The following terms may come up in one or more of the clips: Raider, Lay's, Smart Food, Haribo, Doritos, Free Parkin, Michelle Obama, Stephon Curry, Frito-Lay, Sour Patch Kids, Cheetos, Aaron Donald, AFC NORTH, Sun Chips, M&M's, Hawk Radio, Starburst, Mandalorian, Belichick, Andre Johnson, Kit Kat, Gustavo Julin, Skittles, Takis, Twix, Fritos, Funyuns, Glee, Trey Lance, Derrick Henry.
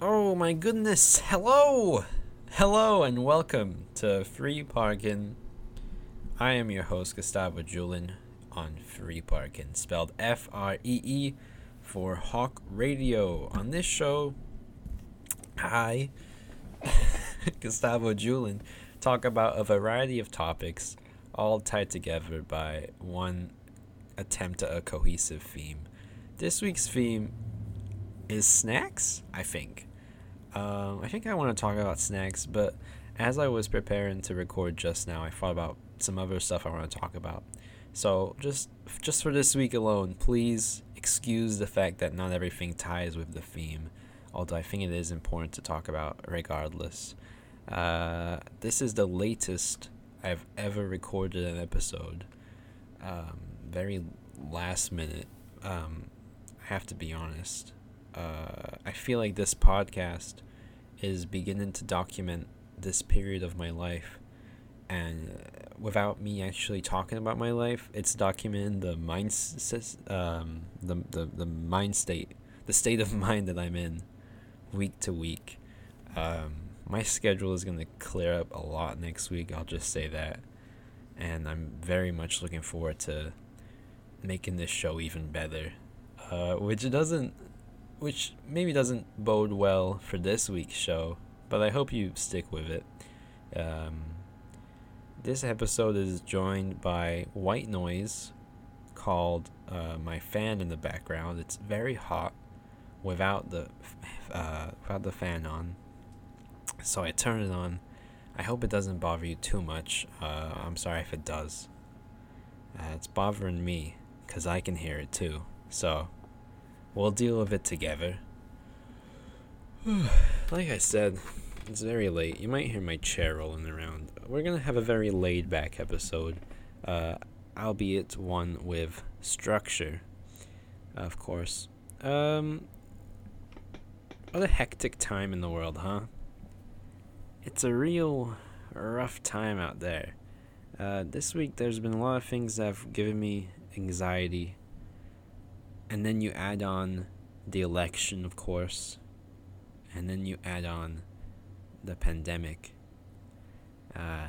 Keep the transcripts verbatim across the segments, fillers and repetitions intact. Oh my goodness, hello! Hello and welcome to Free Parkin. I am your host, Gustavo Julin, on Free Parkin, spelled F R E E for Hawk Radio. On this show, I, Gustavo Julin, talk about a variety of topics, all tied together by one attempt at a cohesive theme. This week's theme is snacks, I think. Um, I think I want to talk about snacks, but as I was preparing to record just now, I thought about some other stuff I want to talk about. So just just for this week alone, please excuse the fact that not everything ties with the theme, although I think it is important to talk about regardless. Uh, this is the latest I've ever recorded an episode. Um, very last minute, um, I have to be honest. Uh, I feel like this podcast is beginning to document this period of my life, and without me actually talking about my life, it's documenting the mind, um, the, the the mind state, the state of mind that I'm in, week to week. Um, my schedule is gonna clear up a lot next week. I'll just say that, and I'm very much looking forward to making this show even better, uh, which doesn't. Which maybe doesn't bode well for this week's show, but I hope you stick with it. Um, this episode is joined by white noise called uh, my fan in the background. It's very hot without the uh, without the fan on, so I turn it on. I hope it doesn't bother you too much. Uh, I'm sorry if it does. Uh, it's bothering me because I can hear it too. So. We'll deal with it together. Like I said, it's very late. You might hear my chair rolling around. We're going to have a very laid-back episode, uh, albeit one with structure, of course. Um, what a hectic time in the world, huh? It's a real rough time out there. Uh, this week, there's been a lot of things that have given me anxiety. And then you add on the election, of course. And then you add on the pandemic. Uh,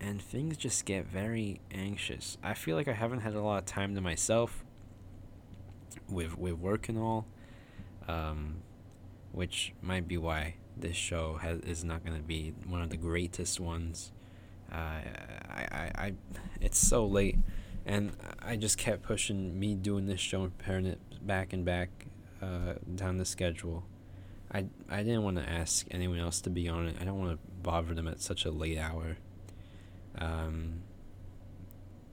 and things just get very anxious. I feel like I haven't had a lot of time to myself with with work and all. Um, which might be why this show has, is not going to be one of the greatest ones. Uh, I, I, I, it's so late. And I just kept pushing me doing this show and preparing it back and back uh, down the schedule. I, I didn't want to ask anyone else to be on it. I don't want to bother them at such a late hour. Um,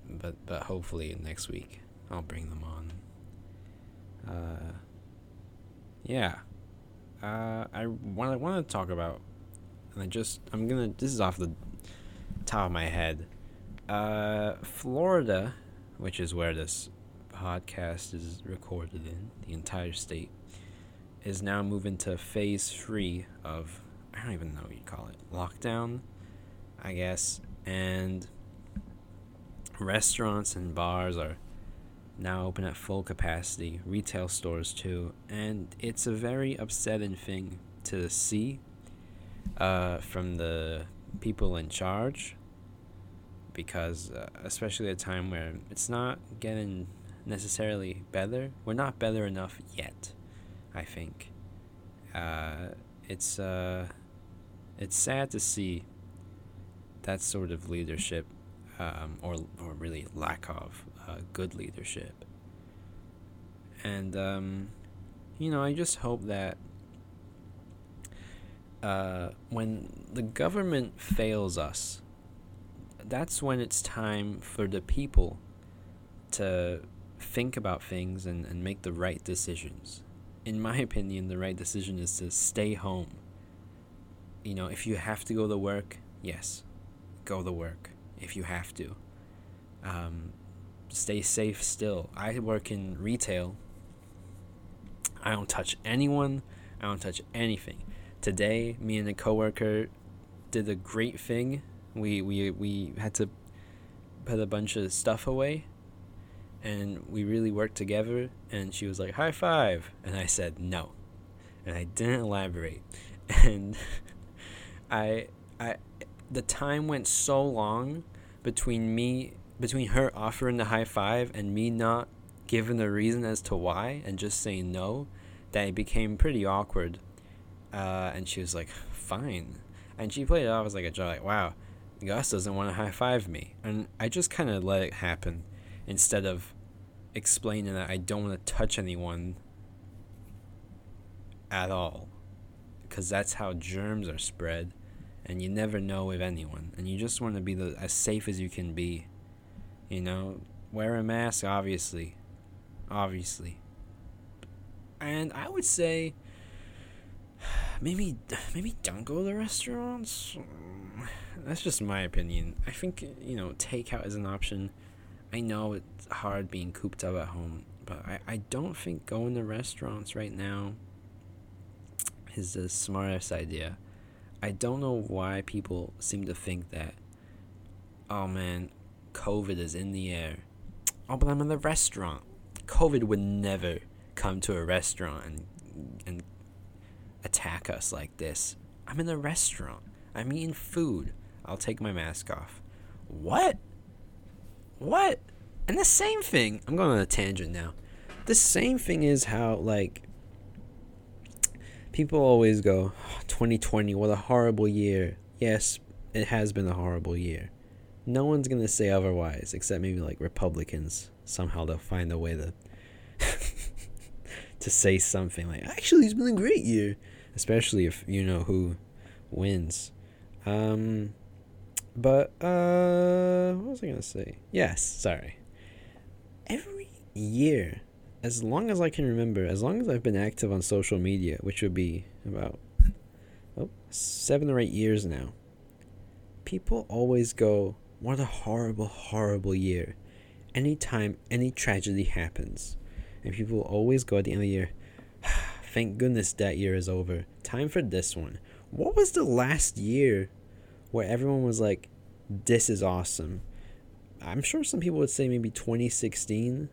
but but hopefully next week I'll bring them on. Uh, yeah. Uh, I what I want to talk about, and I just I'm gonna this is off the top of my head. Uh, Florida, which is where this podcast is recorded in, the entire state, is now moving to phase three of, I don't even know what you call it, lockdown, I guess, and restaurants and bars are now open at full capacity, retail stores too, and it's a very upsetting thing to see, uh, from the people in charge, because uh, especially at a time where it's not getting necessarily better. We're not better enough yet, I think. Uh, it's uh, it's sad to see that sort of leadership, um, or, or really lack of uh, good leadership. And, um, you know, I just hope that uh, when the government fails us, that's when it's time for the people to think about things and, and make the right decisions. In my opinion, the right decision is to stay home. You know, if you have to go to work, yes, go to work if you have to. Um, stay safe still. I work in retail. I don't touch anyone. I don't touch anything. Today, me and a coworker did a great thing. We, we we had to put a bunch of stuff away, and we really worked together, and she was like, high five, and I said no. and I didn't elaborate. And I, I, the time went so long between me, between her offering the high five and me not giving a reason as to why and just saying no, that it became pretty awkward. Uh, and she was like, fine. And she played it off as like a joke, like, wow, Gus doesn't want to high five me. And I just kind of let it happen instead of explaining that I don't want to touch anyone at all, because that's how germs are spread, and you never know with anyone, and you just want to be the, as safe as you can be, you know. Wear a mask, obviously, obviously. And I would say maybe maybe don't go to restaurants. That's just my opinion. I think, you know, takeout is an option. I know it's hard being cooped up at home, but I, I don't think going to restaurants right now is the smartest idea. I don't know why people seem to think that, oh man, COVID is in the air. Oh, but I'm in the restaurant. COVID would never come to a restaurant and, and attack us like this. I'm in a restaurant. I'm eating food. I'll take my mask off. What? What? And the same thing, I'm going on a tangent now. The same thing is how, like, people always go, oh, twenty twenty, what a horrible year. Yes, it has been a horrible year. No one's going to say otherwise, except maybe, like, Republicans. Somehow they'll find a way to to say something like, actually, it's been a great year. Especially if you know who wins. Um... But, uh, what was I going to say? Yes, sorry. Every year, as long as I can remember, as long as I've been active on social media, which would be about oh, seven or eight years now, people always go, what a horrible, horrible year. Anytime any tragedy happens. And people always go at the end of the year, thank goodness that year is over. Time for this one. What was the last year where everyone was like, this is awesome? I'm sure some people would say maybe twenty sixteen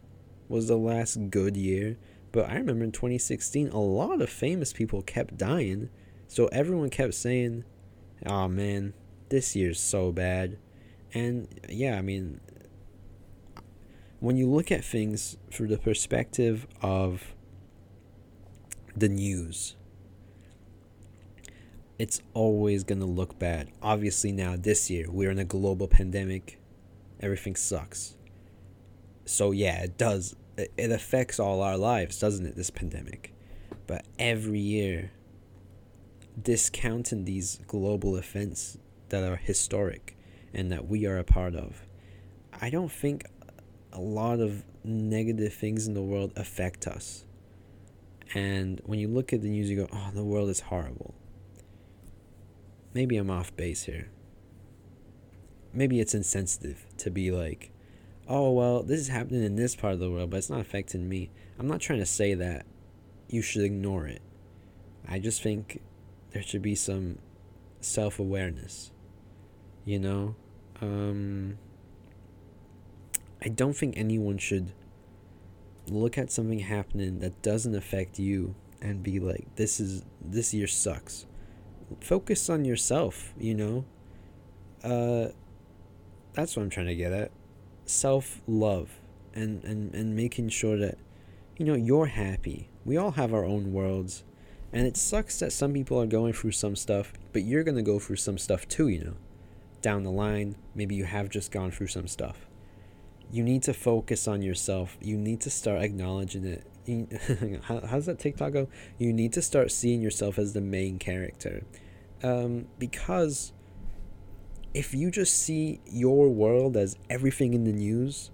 was the last good year, but I remember in twenty sixteen, a lot of famous people kept dying, so everyone kept saying, oh man, this year's so bad. And yeah, I mean, when you look at things through the perspective of the news, it's always going to look bad. Obviously now, this year, we're in a global pandemic. Everything sucks. So yeah, it does. It affects all our lives, doesn't it, this pandemic? But every year, discounting these global events that are historic and that we are a part of, I don't think a lot of negative things in the world affect us. And when you look at the news, you go, oh, the world is horrible. Maybe I'm off base here. Maybe it's insensitive to be like, oh, well, this is happening in this part of the world, but it's not affecting me. I'm not trying to say that you should ignore it. I just think there should be some self-awareness, you know? Um, I don't think anyone should look at something happening that doesn't affect you and be like, this is this year sucks. Focus on yourself, you know. Uh, that's what I'm trying to get at. Self-love and, and, and making sure that, you know, you're happy. We all have our own worlds. And it sucks that some people are going through some stuff, but you're going to go through some stuff too, you know. Down the line, maybe you have just gone through some stuff. You need to focus on yourself. You need to start acknowledging it. You, how, how does that TikTok go? You need to start seeing yourself as the main character. Um, because if you just see your world as everything in the news,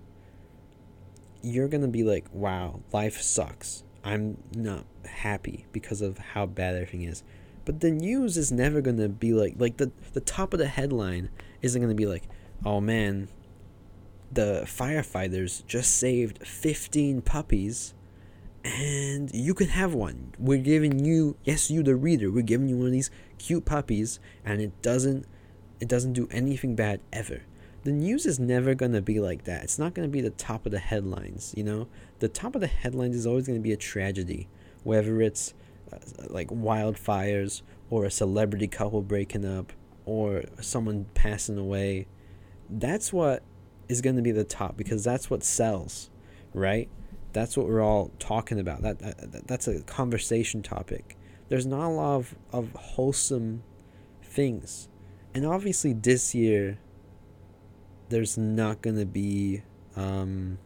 you're going to be like, wow, life sucks. I'm not happy because of how bad everything is. But the news is never going to be like, like the, the top of the headline isn't going to be like, oh man, the firefighters just saved fifteen puppies. And you can have one. We're giving you, yes, you the reader, we're giving you one of these cute puppies, and it doesn't, it doesn't do anything bad ever. The news is never gonna be like that. It's not gonna be the top of the headlines, you know. The top of the headlines is always gonna be a tragedy, whether it's like wildfires or a celebrity couple breaking up or someone passing away, that's what is going to be the top, because that's what sells, right? That's what we're all talking about. That, that that's a conversation topic. There's not a lot of, of wholesome things. And obviously this year, there's not going to be um,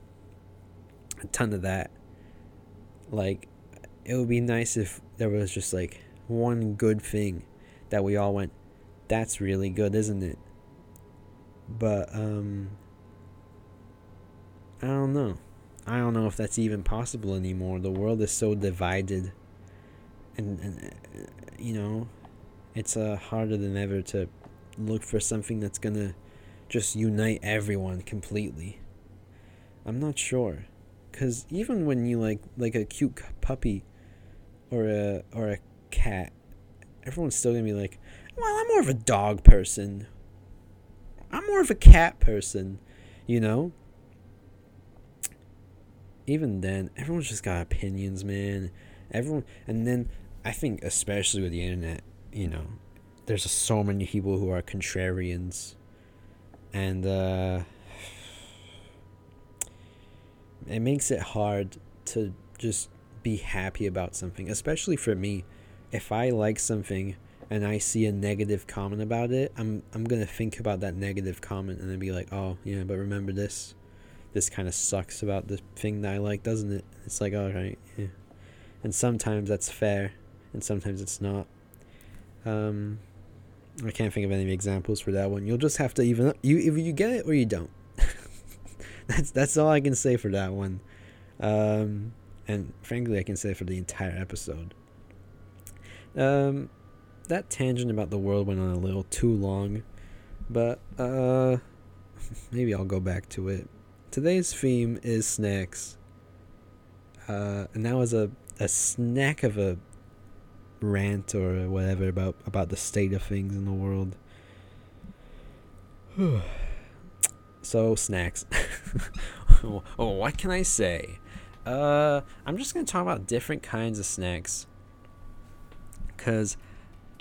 a ton of that. Like, it would be nice if there was just like one good thing that we all went, that's really good, isn't it? But um, I don't know. I don't know if that's even possible anymore. The world is so divided. And, and you know, it's uh, harder than ever to look for something that's going to just unite everyone completely. I'm not sure. Because even when you like like a cute puppy or a or a cat, everyone's still going to be like, well, I'm more of a dog person. I'm more of a cat person, you know? Even then, everyone's just got opinions, man. Everyone, and then I think especially with the internet, you know, there's so many people who are contrarians. And uh, it makes it hard to just be happy about something, especially for me. If I like something and I see a negative comment about it, I'm I'm going to think about that negative comment and then be like, oh, yeah, but remember this. This kind of sucks about the thing that I like, doesn't it? It's like, all right, yeah. And sometimes that's fair, and sometimes it's not. Um, I can't think of any examples for that one. You'll just have to even up. You if you get it or you don't. that's that's all I can say for that one. Um, and frankly, I can say for the entire episode. Um, that tangent about the world went on a little too long, but uh, maybe I'll go back to it. Today's theme is snacks. Uh, and that was a, a snack of a rant or whatever about, about the state of things in the world. Whew. So, snacks. oh, oh, what can I say? Uh, I'm just going to talk about different kinds of snacks. Because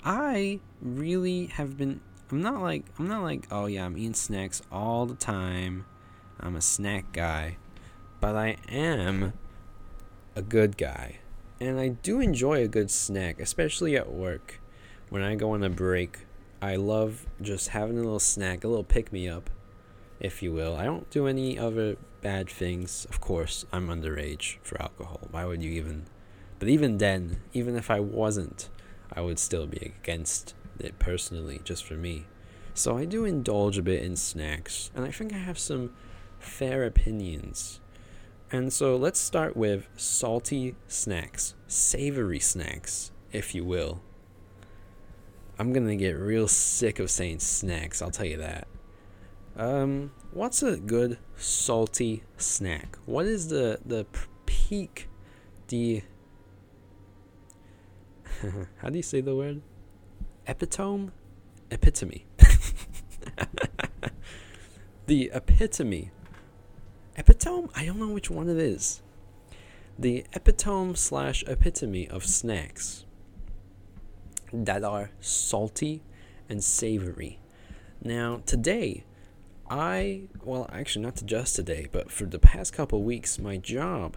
I really have been... I'm not like, I'm not like, oh yeah, I'm eating snacks all the time. I'm a snack guy. But I am a good guy. And I do enjoy a good snack, especially at work. When I go on a break, I love just having a little snack, a little pick-me-up, if you will. I don't do any other bad things. Of course, I'm underage for alcohol. Why would you even... But even then, even if I wasn't, I would still be against it personally, just for me. So I do indulge a bit in snacks. And I think I have some fair opinions. And so let's start with salty snacks, savory snacks, if you will. I'm gonna get real sick of saying snacks, I'll tell you that. Um, what's a good salty snack? What is the the peak, the how do you say the word? Epitome, epitome, the epitome. Epitome? I don't know which one it is. The epitome slash epitome of snacks that are salty and savory. Now, today, I, well, actually not just today, but for the past couple weeks, my job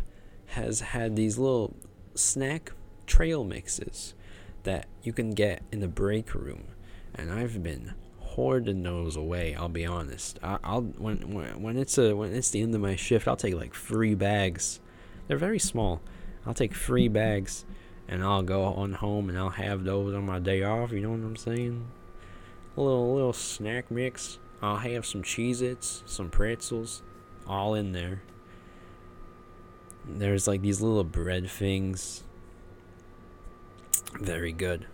has had these little snack trail mixes that you can get in the break room. And I've been hoarding those away. I'll be honest. I, I'll when, when when it's a when it's the end of my shift, I'll take like three bags. They're very small. I'll take three bags, and I'll go on home and I'll have those on my day off. You know what I'm saying? A little little snack mix. I'll have some Cheez-Its, some pretzels, all in there. There's like these little bread things. Very good,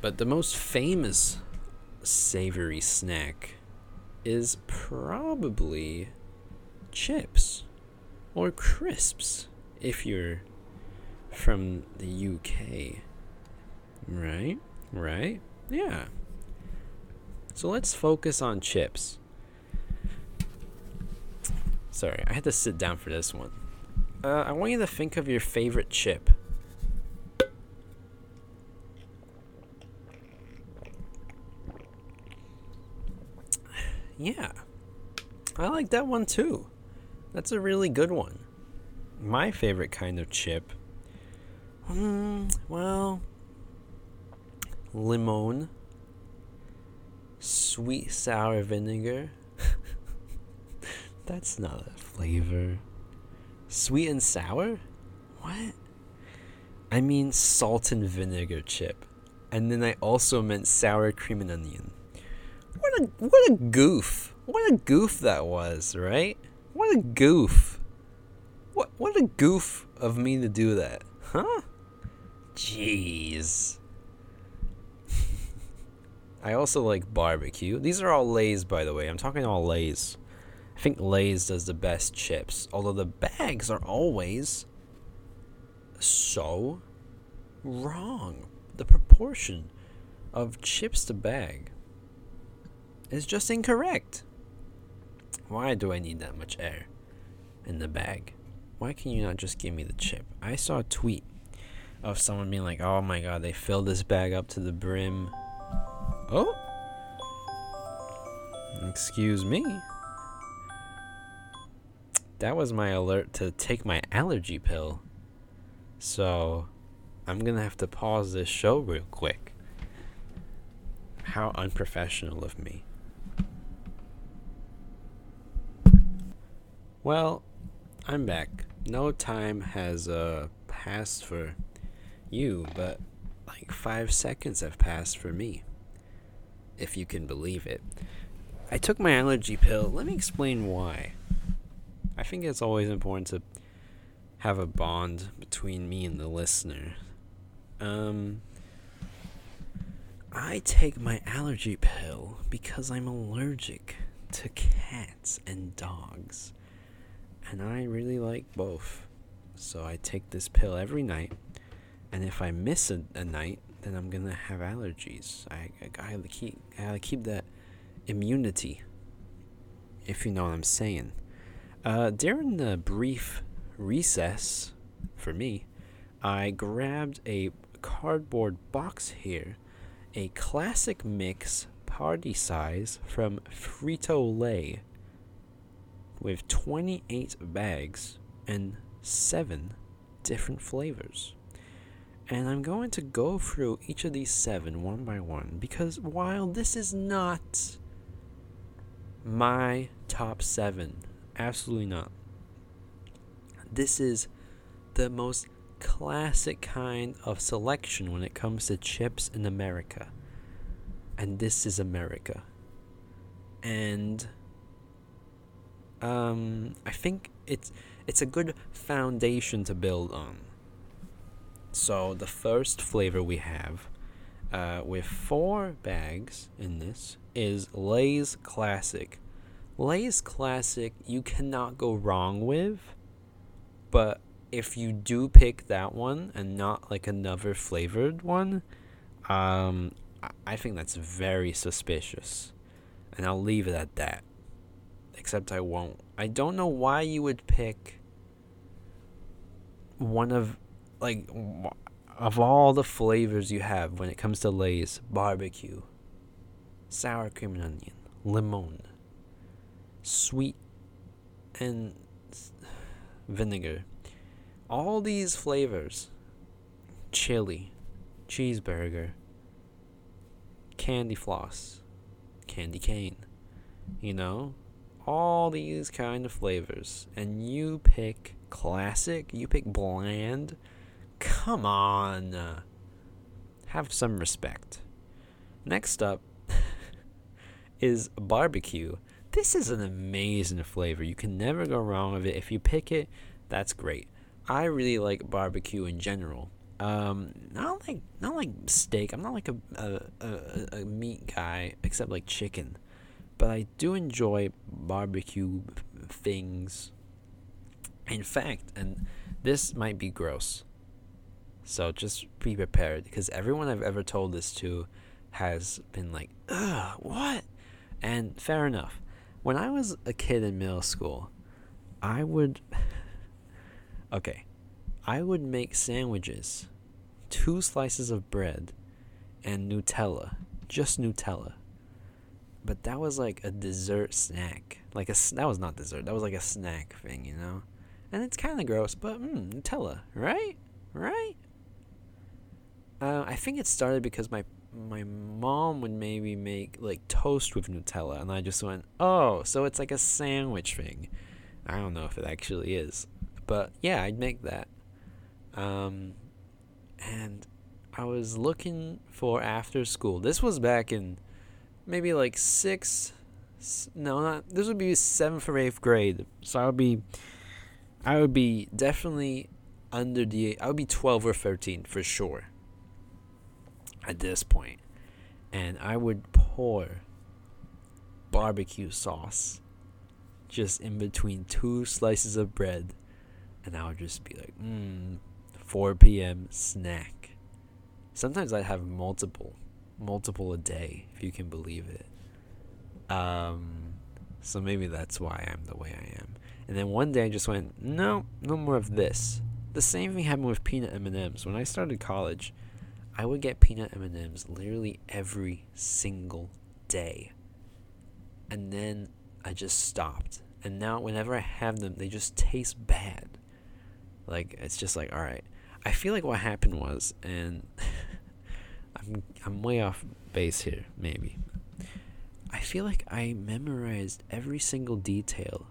but the most famous savory snack is probably chips or crisps if you're from the U K. Right? Right? Yeah. So let's focus on chips. Sorry, I had to sit down for this one. Uh, I want you to think of your favorite chip. Yeah, I like that one too. That's a really good one. My favorite kind of chip, hmm, well, limon, sweet sour vinegar. That's not a flavor. Sweet and sour? What? I mean salt and vinegar chip. And then I also meant sour cream and onion. What a what a goof. What a goof that was, right? What a goof. What what a goof of me to do that. Huh? Jeez. I also like barbecue. These are all Lay's, by the way. I'm talking all Lay's. I think Lay's does the best chips, although the bags are always so wrong. The proportion of chips to bag is just incorrect. Why do I need that much air in the bag? Why can you not just give me the chip? I saw a tweet of someone being like, oh my god, they filled this bag up to the brim. Oh, excuse me. That was my alert to take my allergy pill. So, I'm gonna have to pause this show real quick. How unprofessional of me. Well, I'm back. No time has uh, passed for you, but like five seconds have passed for me. If you can believe it. I took my allergy pill. Let me explain why. I think it's always important to have a bond between me and the listener. Um, I take my allergy pill because I'm allergic to cats and dogs. And I really like both. So I take this pill every night. And if I miss a, a night, then I'm gonna have allergies. I, I gotta keep, I gotta keep that immunity, if you know what I'm saying. Uh, during the brief recess, for me, I grabbed a cardboard box here, a classic mix party size from Frito-Lay, with twenty-eight bags and seven different flavors. And I'm going to go through each of these seven one by one, because while this is not my top seven, absolutely not, this is the most classic kind of selection when it comes to chips in America. And this is America. And um, I think it's it's a good foundation to build on. So the first flavor we have, uh, with four bags in this, is Lay's Classic. Lay's Classic, you cannot go wrong with, but if you do pick that one and not like another flavored one, um, I think that's very suspicious, and I'll leave it at that. Except I won't. I don't know why you would pick one of. Like, of all the flavors you have when it comes to Lay's, barbecue, sour cream and onion, limon, sweet and vinegar, all these flavors, chili, cheeseburger, candy floss, candy cane, you know, all these kind of flavors, and you pick classic, you pick bland. Come on. Uh, have some respect. Next up is barbecue. This is an amazing flavor. You can never go wrong with it. If you pick it, that's great. I really like barbecue in general. Um, not like not like steak. I'm not like a, a, a, a meat guy, except like chicken. But I do enjoy barbecue things. In fact, and this might be gross. So just be prepared, because everyone I've ever told this to has been like, ugh, what? And fair enough. When I was a kid in middle school, I would... okay. I would make sandwiches, two slices of bread, and Nutella. Just Nutella. But that was like a dessert snack. Like a that was not dessert. That was like a snack thing, you know. And it's kind of gross, but mm, Nutella, right? Right? Uh, I think it started because my my mom would maybe make like toast with Nutella, and I just went, oh, so it's like a sandwich thing. I don't know if it actually is, but yeah, I'd make that. Um, and I was looking for after school. This was back in maybe like sixth. No, not this would be seventh or eighth grade. So I would be, I would be definitely under the. I would be twelve or thirteen for sure. At this point, and I would pour barbecue sauce just in between two slices of bread, and I would just be like, mmm, four p.m. snack. Sometimes I'd have multiple, multiple a day, if you can believe it. Um, so maybe that's why I'm the way I am. And then one day I just went, no, no more of this. The same thing happened with peanut M and M's. When I started college, I would get peanut M and M's literally every single day. And then I just stopped. And now whenever I have them, they just taste bad. Like, it's just like, all right. I feel like what happened was, and I'm I'm way off base here, maybe. I feel like I memorized every single detail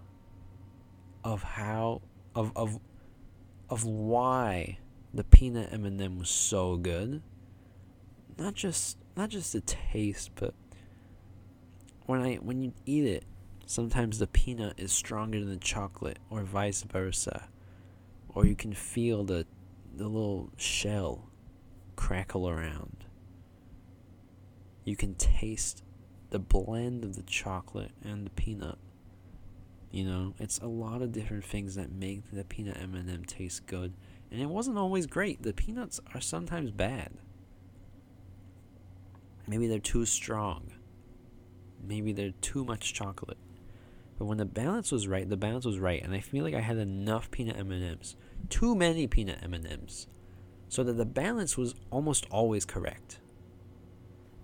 of how, of of of why the peanut M and M was so good. Not just not just the taste, but when I when you eat it, sometimes the peanut is stronger than the chocolate, or vice versa, or you can feel the the little shell crackle around. You can taste the blend of the chocolate and the peanut. You know, it's a lot of different things that make the peanut M and M taste good, and it wasn't always great. The peanuts are sometimes bad. Maybe they're too strong. Maybe they're too much chocolate. But when the balance was right, the balance was right. And I feel like I had enough peanut M and M's. Too many peanut M and M's. So that the balance was almost always correct.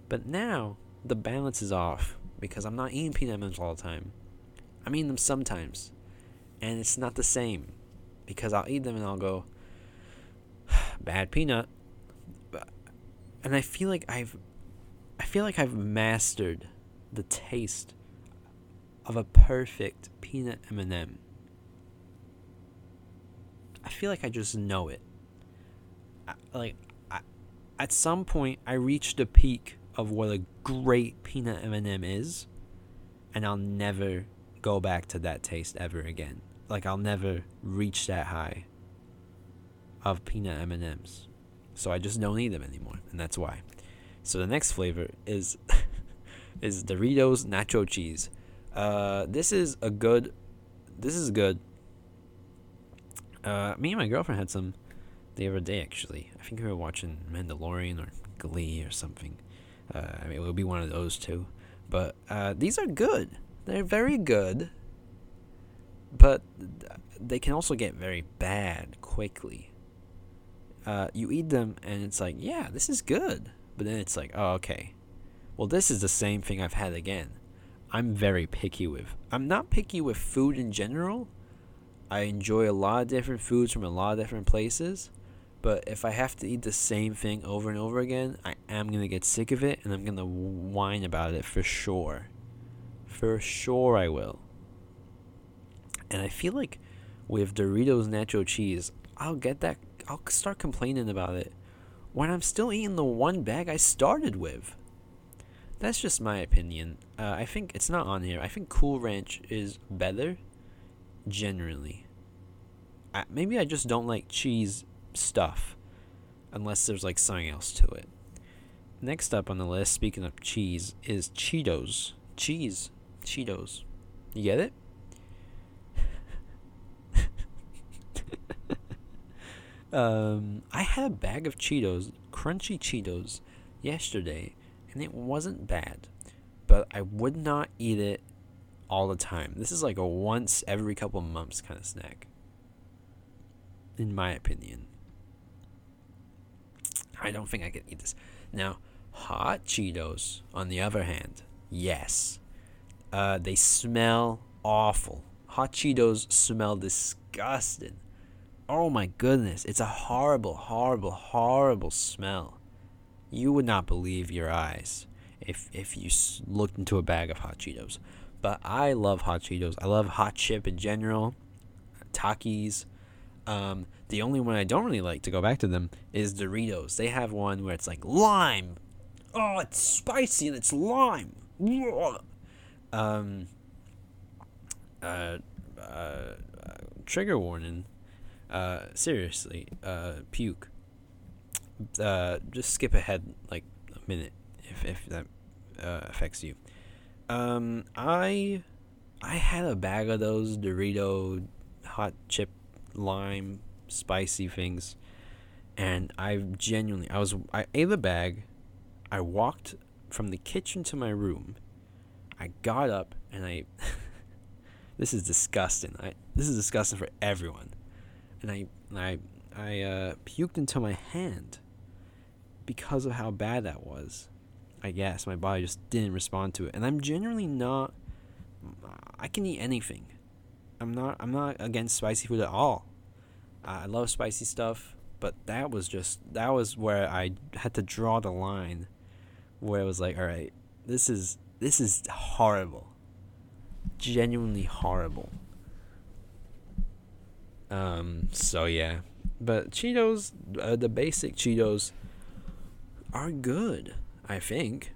But now, the balance is off. Because I'm not eating peanut M and M's all the time. I'm eating them sometimes. And it's not the same. Because I'll eat them and I'll go, bad peanut. And I feel like I've... I feel like I've mastered the taste of a perfect peanut M and M. I feel like I just know it. I, like, I, at some point, I reached a peak of what a great peanut M and M is, and I'll never go back to that taste ever again. Like, I'll never reach that high of peanut M and M's. So I just don't eat them anymore, and that's why. So the next flavor is is Doritos nacho cheese. Uh, this is a good. This is good. Uh, me and my girlfriend had some the other day. Actually, I think we were watching Mandalorian or Glee or something. Uh, I mean, it would be one of those two. But uh, these are good. They're very good. But they can also get very bad quickly. Uh, you eat them and it's like, yeah, this is good. But then it's like, oh, okay. Well, this is the same thing I've had again. I'm very picky with. I'm not picky with food in general. I enjoy a lot of different foods from a lot of different places. But if I have to eat the same thing over and over again, I am going to get sick of it. And I'm going to whine about it for sure. For sure I will. And I feel like with Doritos nacho cheese, I'll get that. I'll start complaining about it when I'm still eating the one bag I started with. That's just my opinion. Uh, I think it's not on here. I think Cool Ranch is better, generally. I, maybe I just don't like cheese stuff, unless there's like something else to it. Next up on the list, speaking of cheese, is Cheetos. Cheese. Cheetos. You get it? Um, I had a bag of Cheetos, crunchy Cheetos, yesterday, and it wasn't bad, but I would not eat it all the time. This is like a once every couple months kind of snack, in my opinion. I don't think I could eat this. Now, hot Cheetos, on the other hand, Yes. Uh, they smell awful. Hot Cheetos smell disgusting. Oh my goodness. It's a horrible, horrible, horrible smell. You would not believe your eyes if if you looked into a bag of Hot Cheetos. But I love Hot Cheetos. I love hot chip in general. Takis. Um, the only one I don't really like, to go back to them, is Doritos. They have one where it's like lime. Oh, it's spicy and it's lime. Um, uh, uh, trigger warning. Uh, seriously, uh, puke. Uh, just skip ahead like a minute if if that uh, affects you. Um, I I had a bag of those Dorito hot chip lime spicy things, and I genuinely I was I ate the bag. I walked from the kitchen to my room. I got up and I this is disgusting. I this is disgusting for everyone. And I I I uh, puked into my hand because of how bad that was. I guess my body just didn't respond to it, and I'm genuinely not. I can eat anything. I'm not. I'm not against spicy food at all. I love spicy stuff, but that was just that was where I had to draw the line, where it was like, all right, this is this is horrible, genuinely horrible. Um. So yeah, but Cheetos, uh, the basic Cheetos, are good. I think.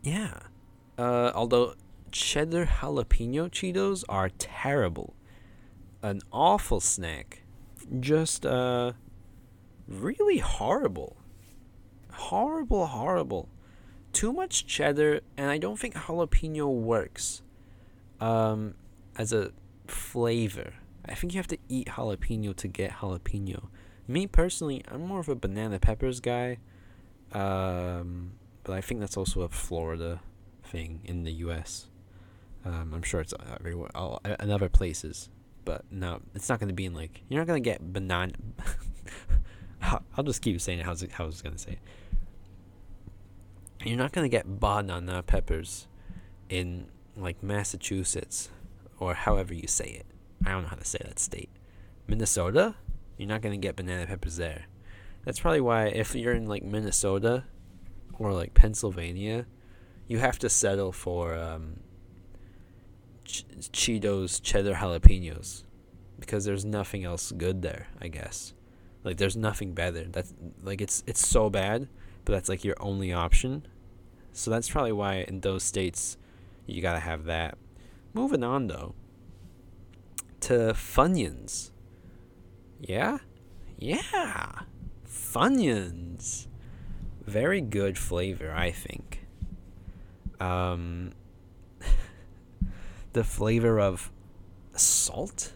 Yeah. Uh, although cheddar jalapeno Cheetos are terrible. An awful snack. Just uh, really horrible. Horrible, horrible. Too much cheddar, and I don't think jalapeno works um, as a flavor. I think you have to eat jalapeno to get jalapeno. Me personally, I'm more of a banana peppers guy. Um, but I think that's also a Florida thing in the U S Um, I'm sure it's everywhere, all, in other places. But no, it's not going to be in like you're not going to get banana. I'll just keep saying it how I was going to say it. You're not going to get banana peppers in like Massachusetts or however you say it. I don't know how to say that state. Minnesota, you're not going to get banana peppers there. That's probably why if you're in, like, Minnesota or, like, Pennsylvania, you have to settle for um, Ch- Cheetos, cheddar jalapenos because there's nothing else good there, I guess. Like, there's nothing better. That's, like, it's it's so bad, but that's, like, your only option. So that's probably why in those states you got to have that. Moving on, though, to Funyuns. Yeah? Yeah! Funyuns, very good flavor, I think. Um, the flavor of salt?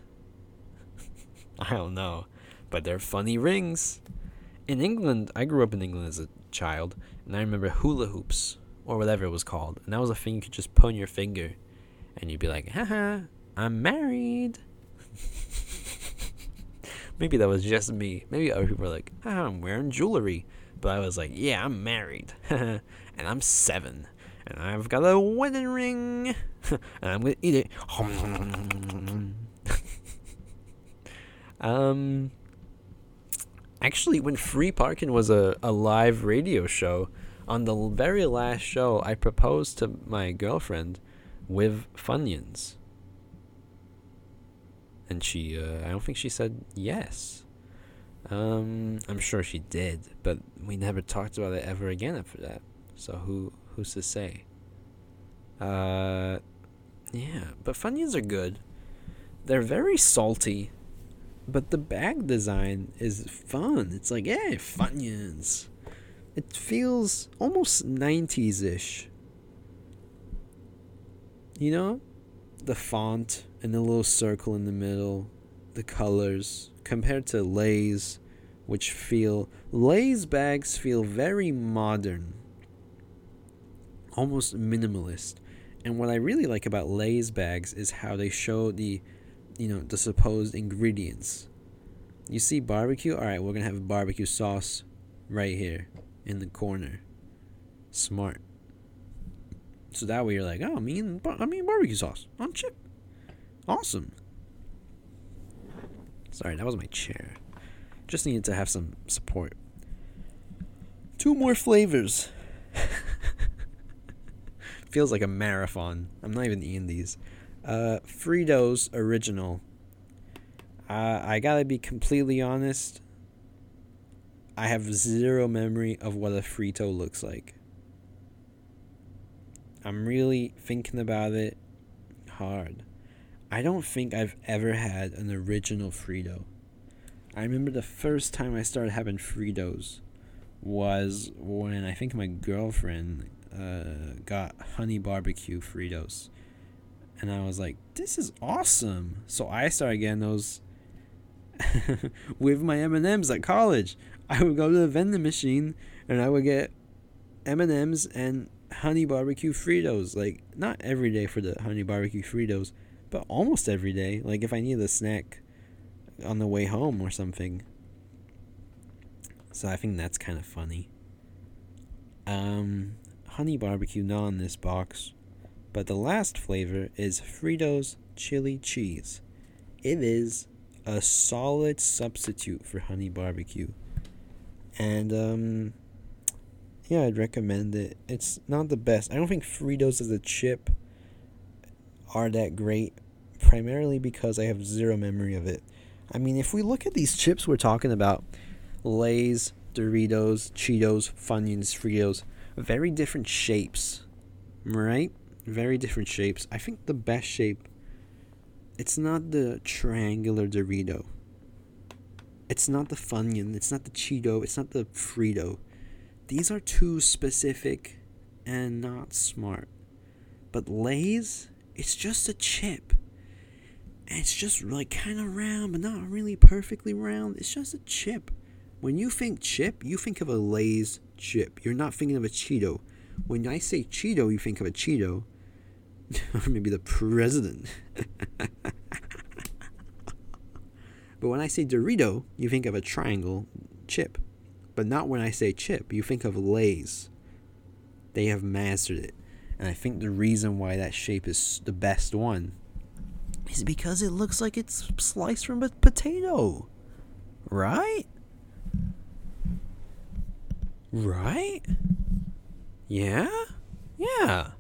I don't know, but they're funny rings. In England, I grew up in England as a child, and I remember hula hoops, or whatever it was called, and that was a thing you could just put on your finger, and you'd be like, haha, I'm married. Maybe that was just me. Maybe other people were like, oh, I'm wearing jewelry. But I was like, yeah, I'm married. And I'm seven. And I've got a wedding ring. And I'm going to eat it. um, Actually, when Free Parkin was a, a live radio show, on the very last show, I proposed to my girlfriend with Funyuns. And she, uh, I don't think she said yes. Um, I'm sure she did, but we never talked about it ever again after that. So who, who's to say? Uh, yeah, but Funyuns are good. They're very salty, but the bag design is fun. It's like, hey, Funyuns. It feels almost nineties-ish. You know? The font and the little circle in the middle, the colors compared to Lay's, which feel Lay's bags feel very modern, almost minimalist. And what I really like about Lay's bags is how they show the, you know, the supposed ingredients. You see barbecue? All right, we're gonna have barbecue sauce right here in the corner. Smart. So that way you're like, oh, I'm eating, I'm eating barbecue sauce on chip. Awesome. Sorry, that was my chair. Just needed to have some support. Two more flavors. Feels like a marathon. I'm not even eating these. Uh, Fritos Original. Uh, I gotta be completely honest. I have zero memory of what a Frito looks like. I'm really thinking about it hard. I don't think I've ever had an original Frito. I remember the first time I started having Fritos was when I think my girlfriend uh, got honey barbecue Fritos. And I was like, this is awesome. So I started getting those with my M and M's at college. I would go to the vending machine and I would get M and M's and honey barbecue Fritos. Like, not every day for the honey barbecue Fritos, but almost every day. Like, if I needed a snack on the way home or something. So I think that's kind of funny. Um, honey barbecue not on this box. But the last flavor is Fritos chili cheese. It is a solid substitute for honey barbecue. And, um, yeah, I'd recommend it. It's not the best. I don't think Fritos as a chip are that great, primarily because I have zero memory of it. I mean, if we look at these chips we're talking about, Lay's, Doritos, Cheetos, Funyuns, Fritos, very different shapes, right? Very different shapes. I think the best shape, it's not the triangular Dorito. It's not the Funyun. It's not the Cheeto. It's not the Frito. These are too specific and not smart. But Lay's, it's just a chip. And it's just like kind of round, but not really perfectly round. It's just a chip. When you think chip, you think of a Lay's chip. You're not thinking of a Cheeto. When I say Cheeto, you think of a Cheeto. Or maybe the president. But when I say Dorito, you think of a triangle chip. But not when I say chip. You think of Lay's. They have mastered it. And I think the reason why that shape is the best one is because it looks like it's sliced from a potato. Right? Right? Yeah? Yeah.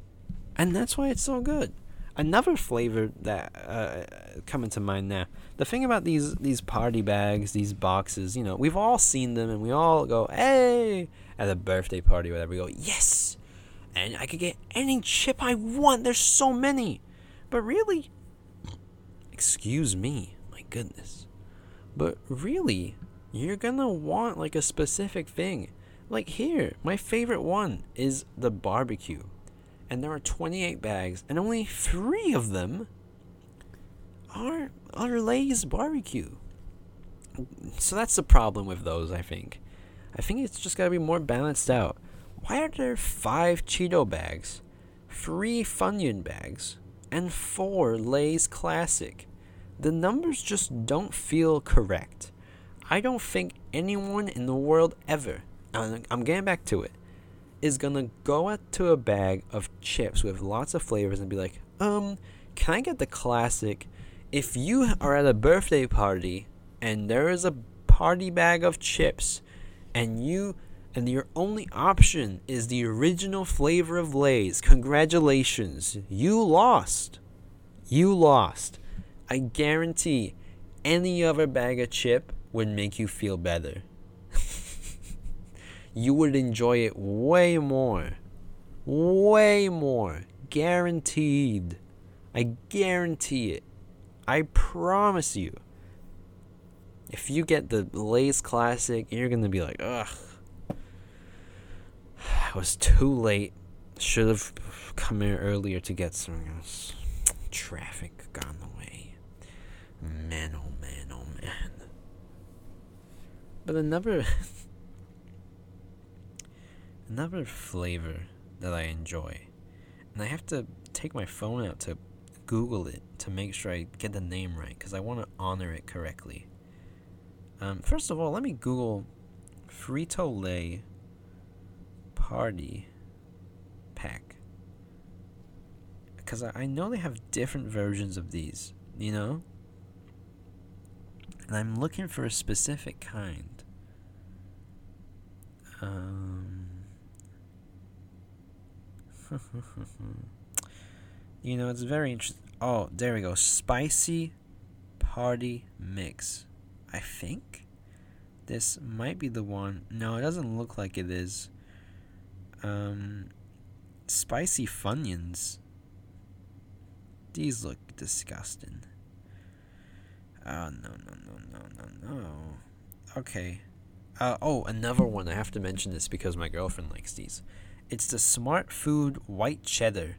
And that's why it's so good. Another flavor that uh, coming to mind now. The thing about these these party bags, these boxes, you know, we've all seen them and we all go, hey, at a birthday party or whatever. We go, yes, and I could get any chip I want. There's so many. But really, excuse me, my goodness. But really, you're going to want like a specific thing. Like here, my favorite one is the barbecue. And there are twenty-eight bags, and only three of them are, are Lay's barbecue. So that's the problem with those, I think. I think it's just got to be more balanced out. Why are there five Cheeto bags, three Funyun bags, and four Lay's Classic? The numbers just don't feel correct. I don't think anyone in the world ever, I'm getting back to it, is gonna go out to a bag of chips with lots of flavors and be like, um, can I get the classic? If you are at a birthday party and there is a party bag of chips and you and your only option is the original flavor of Lay's, congratulations, you lost. You lost. I guarantee any other bag of chip would make you feel better. You would enjoy it way more. Way more. Guaranteed. I guarantee it. I promise you. If you get the Lay's Classic, you're going to be like, ugh. I was too late. Should have come here earlier to get something else. Traffic got in the way. Man, oh man, oh man. But another... Another flavor that I enjoy, and I have to take my phone out to Google it to make sure I get the name right, because I want to honor it correctly. Um, first of all, let me Google Frito-Lay Party Pack. because I, I know they have different versions of these, you know? And I'm looking for a specific kind. Um... You know, it's very interesting. Oh, there we go. Spicy Party Mix. I think this might be the one. No, it doesn't look like it is. Um, Spicy Funyuns. These look disgusting. Oh, no, no, no, no, no, no. Okay. Uh, oh, another one. I have to mention this because my girlfriend likes these. It's the Smart Food White Cheddar.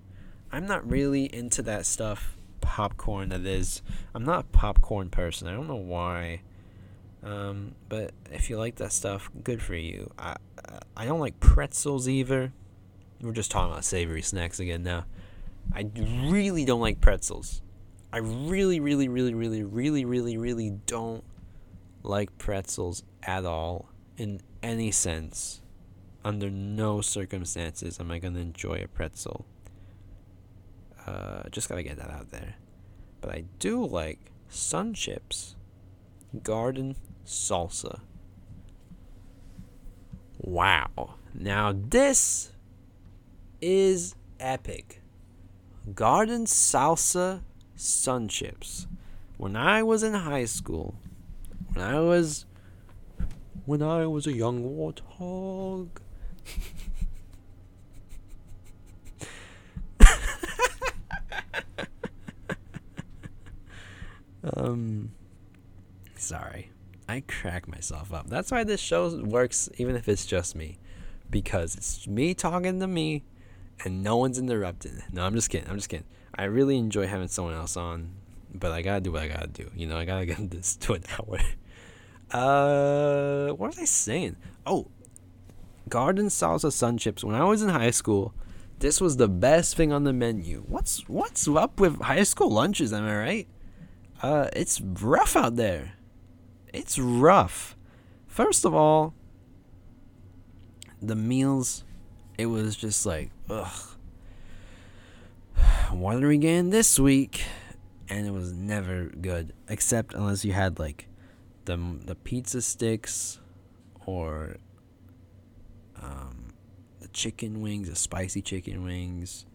I'm not really into that stuff. Popcorn, that is. I'm not a popcorn person. I don't know why. Um, but if you like that stuff, good for you. I I don't like pretzels either. We're just talking about savory snacks again now. I really don't like pretzels. I really, really, really, really, really, really, really don't like pretzels at all. In any sense. Under no circumstances am I going to enjoy a pretzel. Uh, just gotta get that out there. But I do like Sun Chips Garden Salsa. Wow. Now this is epic. Garden Salsa Sun Chips. When I was in high school, when I was, when I was a young warthog... Um, sorry, I crack myself up. That's why this show works, even if it's just me, because it's me talking to me, and no one's interrupting. No, I'm just kidding. I'm just kidding. I really enjoy having someone else on, but I gotta do what I gotta do. You know, I gotta get this to an hour. Uh, what was I saying? Oh, Garden Salsa Sun Chips. When I was in high school, this was the best thing on the menu. What's what's up with high school lunches? Am I right? Uh, it's rough out there. It's rough. First of all, the meals, it was just like, ugh, what are we getting this week? And it was never good, except unless you had like the the pizza sticks or um, the chicken wings, the spicy chicken wings,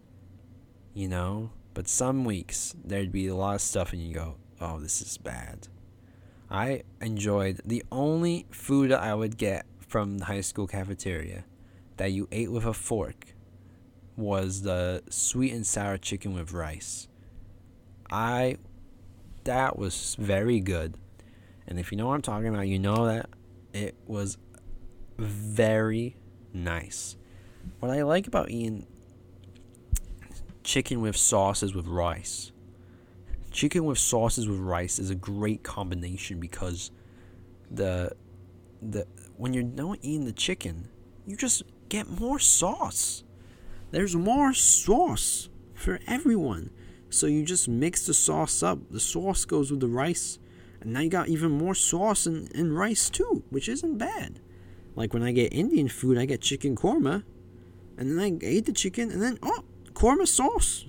you know? But some weeks, there'd be a lot of stuff and you go, oh, this is bad. I enjoyed the only food I would get from the high school cafeteria that you ate with a fork was the sweet and sour chicken with rice. I, that was very good. And if you know what I'm talking about, you know that it was very nice. What I like about eating chicken with sauces with rice. Chicken with sauces with rice is a great combination because the the when you're not eating the chicken, you just get more sauce. There's more sauce for everyone. So you just mix the sauce up. The sauce goes with the rice. And now you got even more sauce and, and rice too, which isn't bad. Like when I get Indian food, I get chicken korma. And then I ate the chicken and then, oh, korma sauce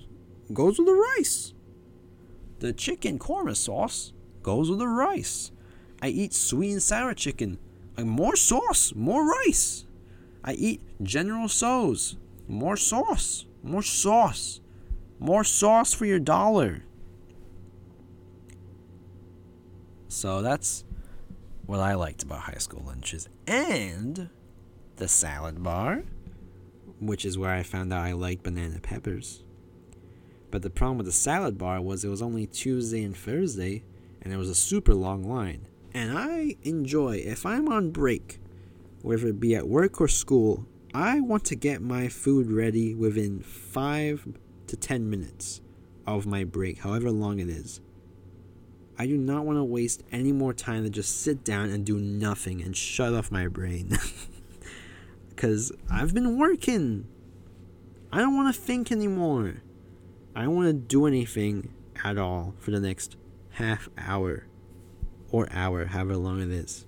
goes with the rice. The chicken korma sauce goes with the rice. I eat sweet and sour chicken. Like more sauce, more rice. I eat General Tso's. More sauce, more sauce, more sauce for your dollar. So that's what I liked about high school lunches. And the salad bar, which is where I found out I like banana peppers. But the problem with the salad bar was it was only Tuesday and Thursday, and it was a super long line. And I enjoy, if I'm on break, whether it be at work or school, I want to get my food ready within five to ten minutes of my break, however long it is. I do not want to waste any more time than just sit down and do nothing and shut off my brain. Because I've been working. I don't want to think anymore. I don't want to do anything at all for the next half hour or hour, however long it is.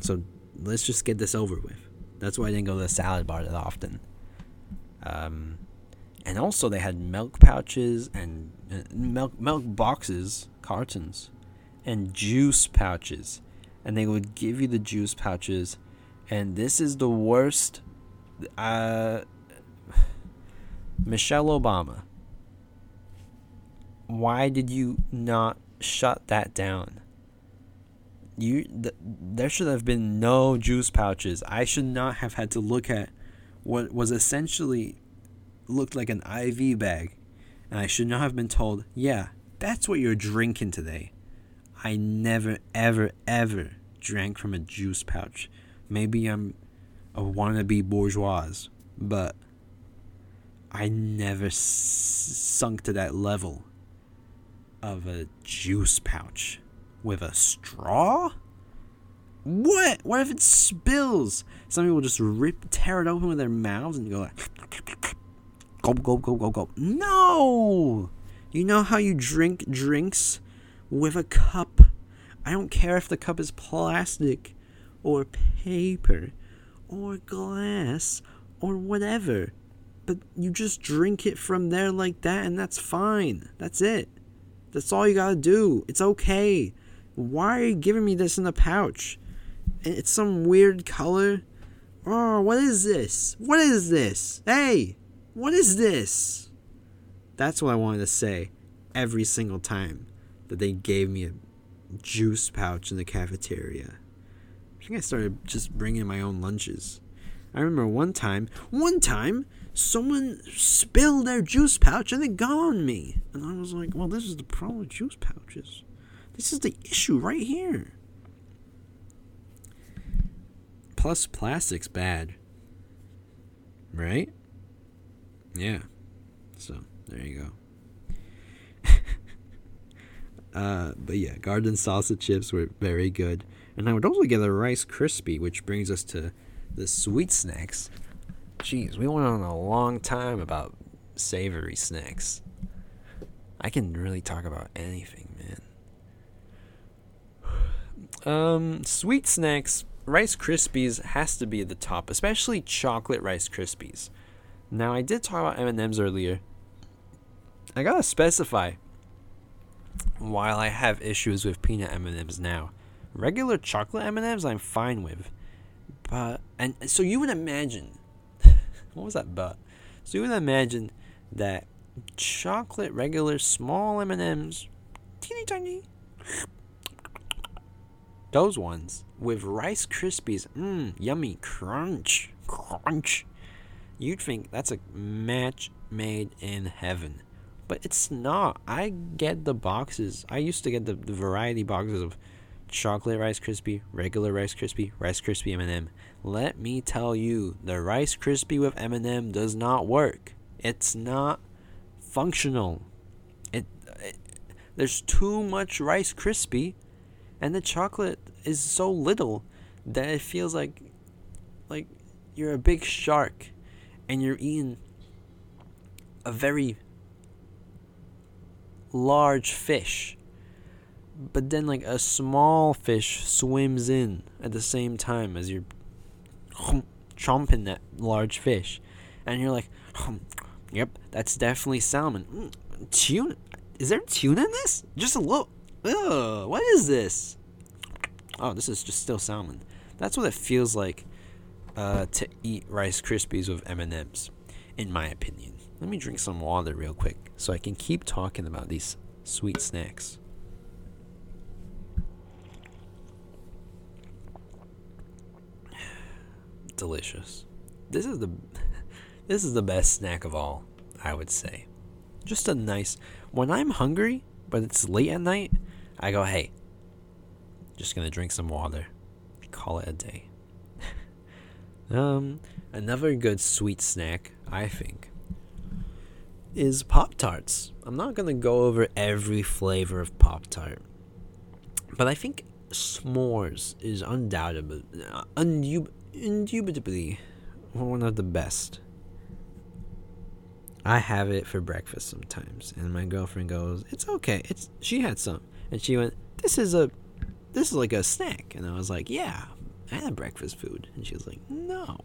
So let's just get this over with. That's why I didn't go to the salad bar that often. Um, and also they had milk pouches and uh, milk milk boxes, cartons, and juice pouches. And they would give you the juice pouches. And this is the worst. Uh, Michelle Obama, why did you not shut that down? You th- there should have been no juice pouches. I should not have had to look at what was essentially looked like an I V bag, and I should not have been told, yeah, that's what you're drinking today. I never, ever, ever drank from a juice pouch. Maybe I'm a wannabe bourgeois, but I never s- sunk to that level of a juice pouch. With a straw? What? What if it spills? Some people just rip, tear it open with their mouths and go like, gulp, gulp, gulp, gulp, gulp. No! You know how you drink drinks with a cup? I don't care if the cup is plastic or paper or glass or whatever. But you just drink it from there like that and that's fine. That's it. That's all you gotta do. It's okay. Why are you giving me this in a pouch? It's some weird color. Oh, what is this? What is this? Hey, what is this? That's what I wanted to say every single time that they gave me a juice pouch in the cafeteria. I think I started just bringing my own lunches. I remember one time, one time, someone spilled their juice pouch and it got on me. And I was like, well, this is the problem with juice pouches. This is the issue right here. Plus, plastic's bad. Right? Yeah. So, there you go. uh, but yeah, garden salsa chips were very good. And I would also get a Rice Krispie, which brings us to the sweet snacks. Jeez, we went on a long time about savory snacks. I can really talk about anything, man. Um, sweet snacks, Rice Krispies has to be at the top, especially chocolate Rice Krispies. Now, I did talk about M and M's earlier. I gotta specify, while I have issues with peanut M and M's now, regular chocolate M and M's I'm fine with. But, and so you would imagine, what was that but? So you would imagine that chocolate, regular, small M and M's, teeny tiny, those ones with Rice Krispies, mmm, yummy, crunch, crunch. You'd think that's a match made in heaven. But it's not. I get the boxes. I used to get the, the variety boxes of chocolate Rice Krispie, regular Rice Krispie, Rice Krispie M and M. Let me tell you, the Rice Krispie with M and M does not work. It's not functional. It, it there's too much Rice Krispie. And the chocolate is so little that it feels like like you're a big shark and you're eating a very large fish. But then like a small fish swims in at the same time as you're chomping that large fish. And you're like, yep, that's definitely salmon. Mm, tuna? Is there tuna in this? Just a little. Ugh, what is this? Oh, this is just still salmon. That's what it feels like uh, to eat Rice Krispies with M and M's, in my opinion. Let me drink some water real quick so I can keep talking about these sweet snacks. Delicious. This is the this is the best snack of all, I would say. Just a nice, when I'm hungry, but it's late at night, I go, hey, just gonna drink some water. Call it a day. um, another good sweet snack, I think, is Pop-Tarts. I'm not gonna go over every flavor of Pop-Tart, but I think s'mores is undoubtedly, undub- indubitably one of the best. I have it for breakfast sometimes, and my girlfriend goes, "It's okay." It's she had some, and she went, "This is a, this is like a snack," and I was like, "Yeah, I had breakfast food," and she was like, "No,"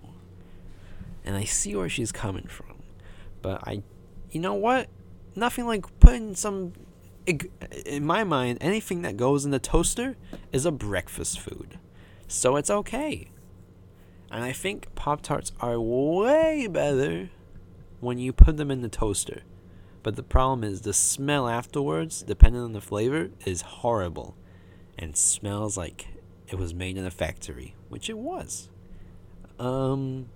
and I see where she's coming from. But I, you know what? Nothing like putting some, in my mind, anything that goes in the toaster is a breakfast food. So it's okay. And I think Pop-Tarts are way better when you put them in the toaster. But the problem is the smell afterwards, depending on the flavor, is horrible. And smells like it was made in a factory, which it was. Um,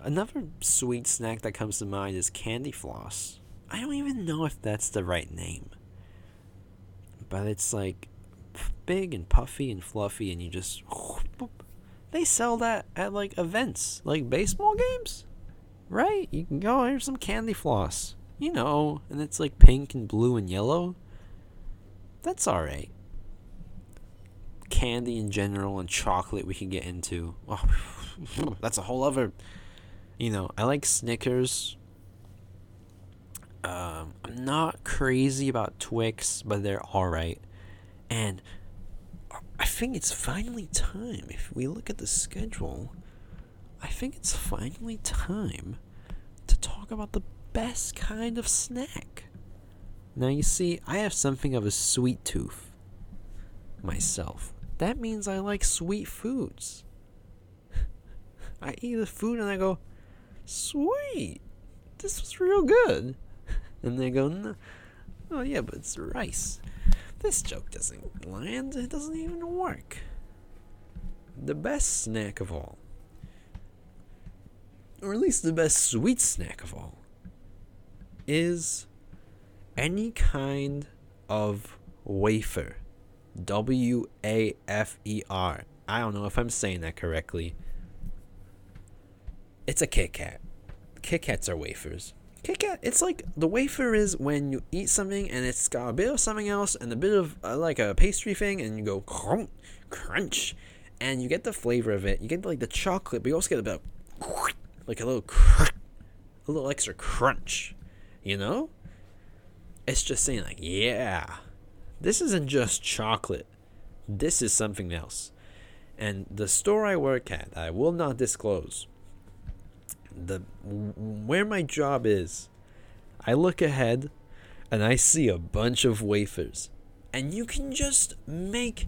another sweet snack that comes to mind is candy floss. I don't even know if that's the right name. But it's like big and puffy and fluffy and you just... They sell that at like events, like baseball games. Right? You can go, here's some candy floss. You know, and it's like pink and blue and yellow. That's alright. Candy in general and chocolate we can get into. Oh, that's a whole other... You know, I like Snickers. Um, I'm not crazy about Twix, but they're alright. And I think it's finally time. If we look at the schedule... I think it's finally time to talk about the best kind of snack. Now you see, I have something of a sweet tooth myself. That means I like sweet foods. I eat the food and I go, sweet, this was real good. And they go, no. Oh yeah, but it's rice. This joke doesn't land, it doesn't even work. The best snack of all. Or at least the best sweet snack of all, is any kind of wafer. W A F E R. I don't know if I'm saying that correctly. It's a Kit Kat. Kit Kats are wafers. Kit Kat, it's like, the wafer is when you eat something and it's got a bit of something else and a bit of, uh, like, a pastry thing, and you go crunch, crunch, and you get the flavor of it. You get, like, the chocolate, but you also get a bit of like a little cr- a little extra crunch, you know? It's just saying like, yeah, this isn't just chocolate. This is something else. And the store I work at, I will not disclose, the where my job is, I look ahead and I see a bunch of wafers. And you can just make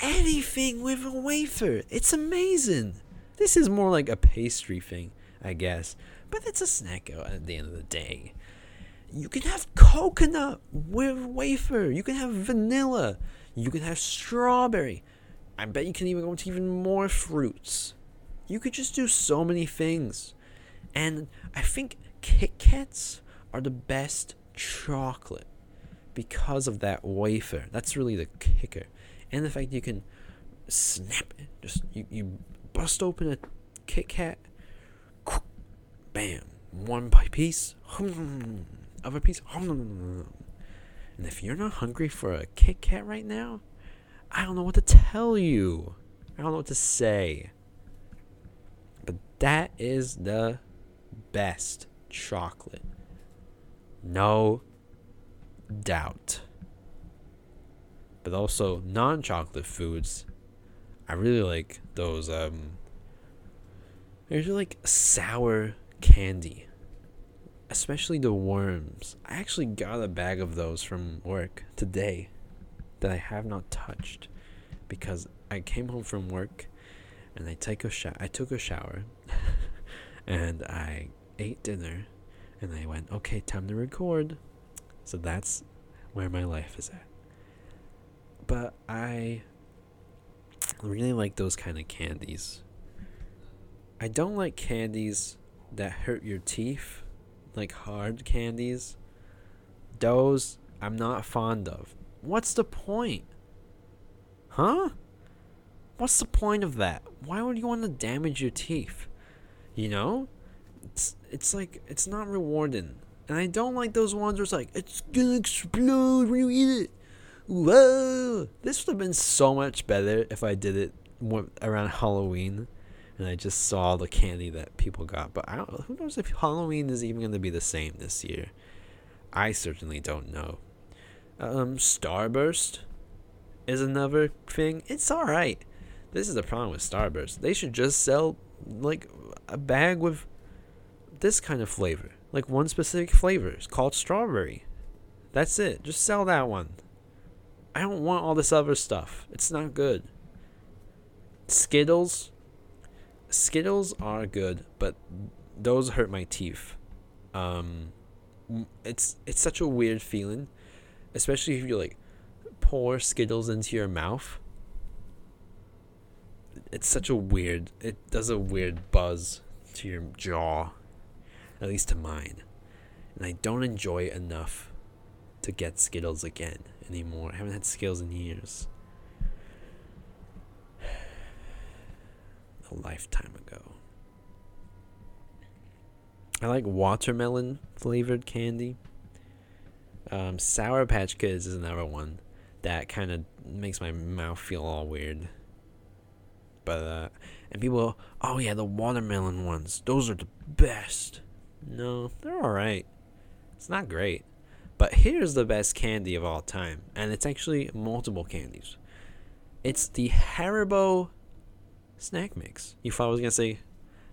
anything with a wafer. It's amazing. This is more like a pastry thing, I guess. But it's a snack at the end of the day. You can have coconut with wafer. You can have vanilla. You can have strawberry. I bet you can even go into even more fruits. You could just do so many things. And I think Kit Kats are the best chocolate because of that wafer. That's really the kicker. And the fact you can snap it. Just, you... you bust open a Kit Kat, bam, one piece, other piece, and if you're not hungry for a Kit Kat right now, I don't know what to tell you. I don't know what to say. But that is the best chocolate. No doubt. But also, non-chocolate foods, I really like those, um, there's like sour candy, especially the worms. I actually got a bag of those from work today that I have not touched because I came home from work and I, take a sh- I took a shower and I ate dinner and I went, okay, time to record. So that's where my life is at. But I... I really like those kind of candies. I don't like candies that hurt your teeth, like hard candies. Those I'm not fond of. What's the point? Huh? What's the point of that? Why would you want to damage your teeth? You know? It's it's like, it's not rewarding. And I don't like those ones where it's like, it's gonna explode when you eat it. Whoa! This would have been so much better if I did it more around Halloween and I just saw the candy that people got. But I don't, who knows if Halloween is even going to be the same this year. I certainly don't know. Um, Starburst is another thing. It's alright. This is the problem with Starburst. They should just sell, like, a bag with this kind of flavor, like one specific flavor. It's called strawberry. That's it. Just sell that one. I don't want all this other stuff. It's not good. Skittles. Skittles are good, but those hurt my teeth. Um, it's it's such a weird feeling, especially if you like pour Skittles into your mouth. It's such a weird. It does a weird buzz to your jaw, at least to mine, and I don't enjoy it enough to get Skittles again anymore. I haven't had Skittles in years. A lifetime ago. I like watermelon flavored candy. Um, Sour Patch Kids is another one that kind of makes my mouth feel all weird. But uh, and people, oh yeah, the watermelon ones. Those are the best. No, they're all right. It's not great. But here's the best candy of all time, and it's actually multiple candies. It's the Haribo snack mix. You thought I was gonna say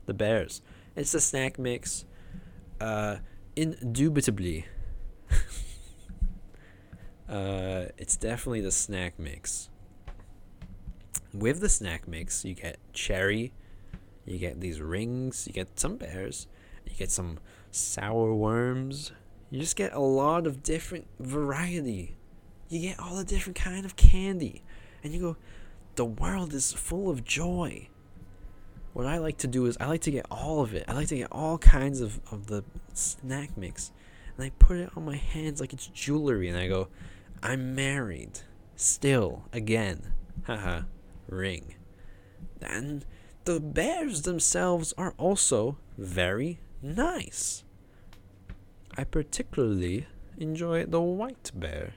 the bears. It's the snack mix. Uh, indubitably. uh, it's definitely the snack mix. With the snack mix, you get cherry, you get these rings, you get some pears, you get some sour worms. You just get a lot of different variety. You get all the different kind of candy. And you go, the world is full of joy. What I like to do is I like to get all of it. I like to get all kinds of, of the snack mix. And I put it on my hands like it's jewelry. And I go, I'm married. Still. Again. Haha. Ring. And the bears themselves are also very nice. I particularly enjoy the white bear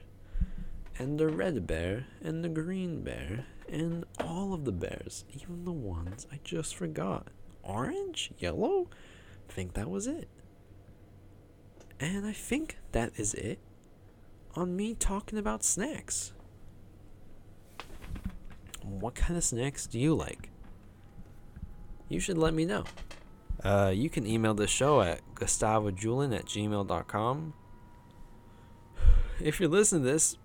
and the red bear and the green bear and all of the bears, even the ones I just forgot. Orange? Yellow? I think that was it. And I think that is it on me talking about snacks. What kind of snacks do you like? You should let me know. Uh, you can email the show at gustavo julin at gmail dot com. If you're listening to this,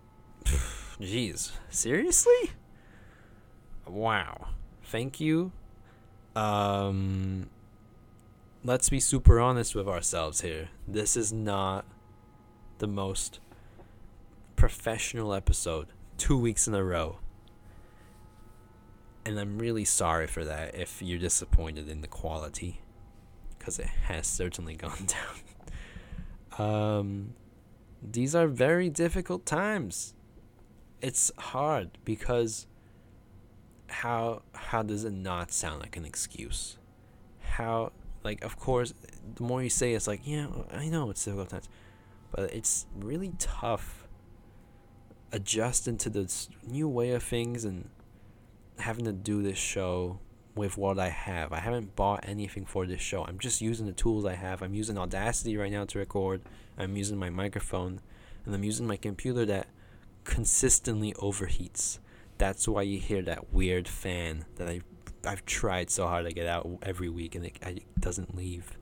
jeez, seriously? Wow. Thank you. Um, let's be super honest with ourselves here. This is not the most professional episode two weeks in a row. And I'm really sorry for that if you're disappointed in the quality, because it has certainly gone down. Um, these are very difficult times. It's hard because how how does it not sound like an excuse? How, like, of course, the more you say it's like, yeah, I know it's difficult times, but it's really tough adjusting to this new way of things and having to do this show with what I have. I haven't bought anything for this show. I'm just using the tools I have. I'm using Audacity right now to record. I'm using my microphone. And I'm using my computer that consistently overheats. That's why you hear that weird fan that I, I've tried so hard to get out every week and it, it doesn't leave.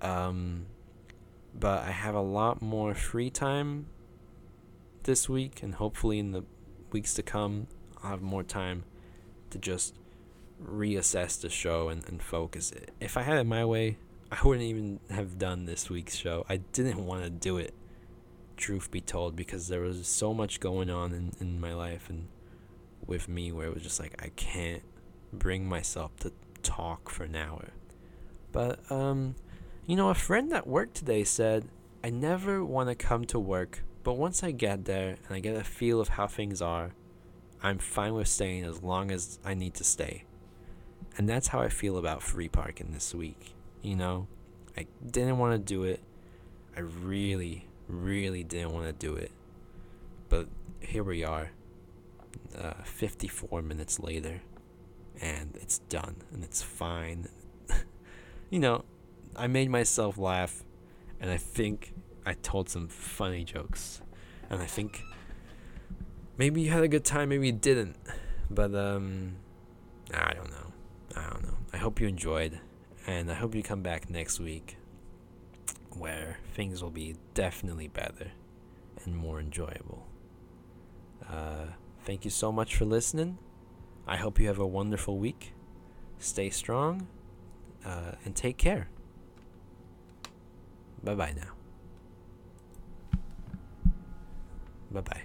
Um, but I have a lot more free time this week, and hopefully in the weeks to come, I'll have more time to just reassess the show and, and focus it. If I had it my way, I wouldn't even have done this week's show. I didn't want to do it, truth be told, because there was so much going on in, in my life and with me where it was just like I can't bring myself to talk for an hour. But um, you know, a friend at work today said, I never want to come to work, but once I get there and I get a feel of how things are, I'm fine with staying as long as I need to stay. And that's how I feel about Free Parkin this week. You know, I didn't want to do it. I really, really didn't want to do it. But here we are, uh, fifty-four minutes later, and it's done, and it's fine. You know, I made myself laugh, and I think I told some funny jokes. And I think maybe you had a good time, maybe you didn't. But, um, I don't know. I don't know. I hope you enjoyed. and I hope you come back next week where things will be definitely better and more enjoyable. Uh, thank you so much for listening. I hope you have a wonderful week. Stay strong, uh, and take care. Bye-bye now. Bye-bye.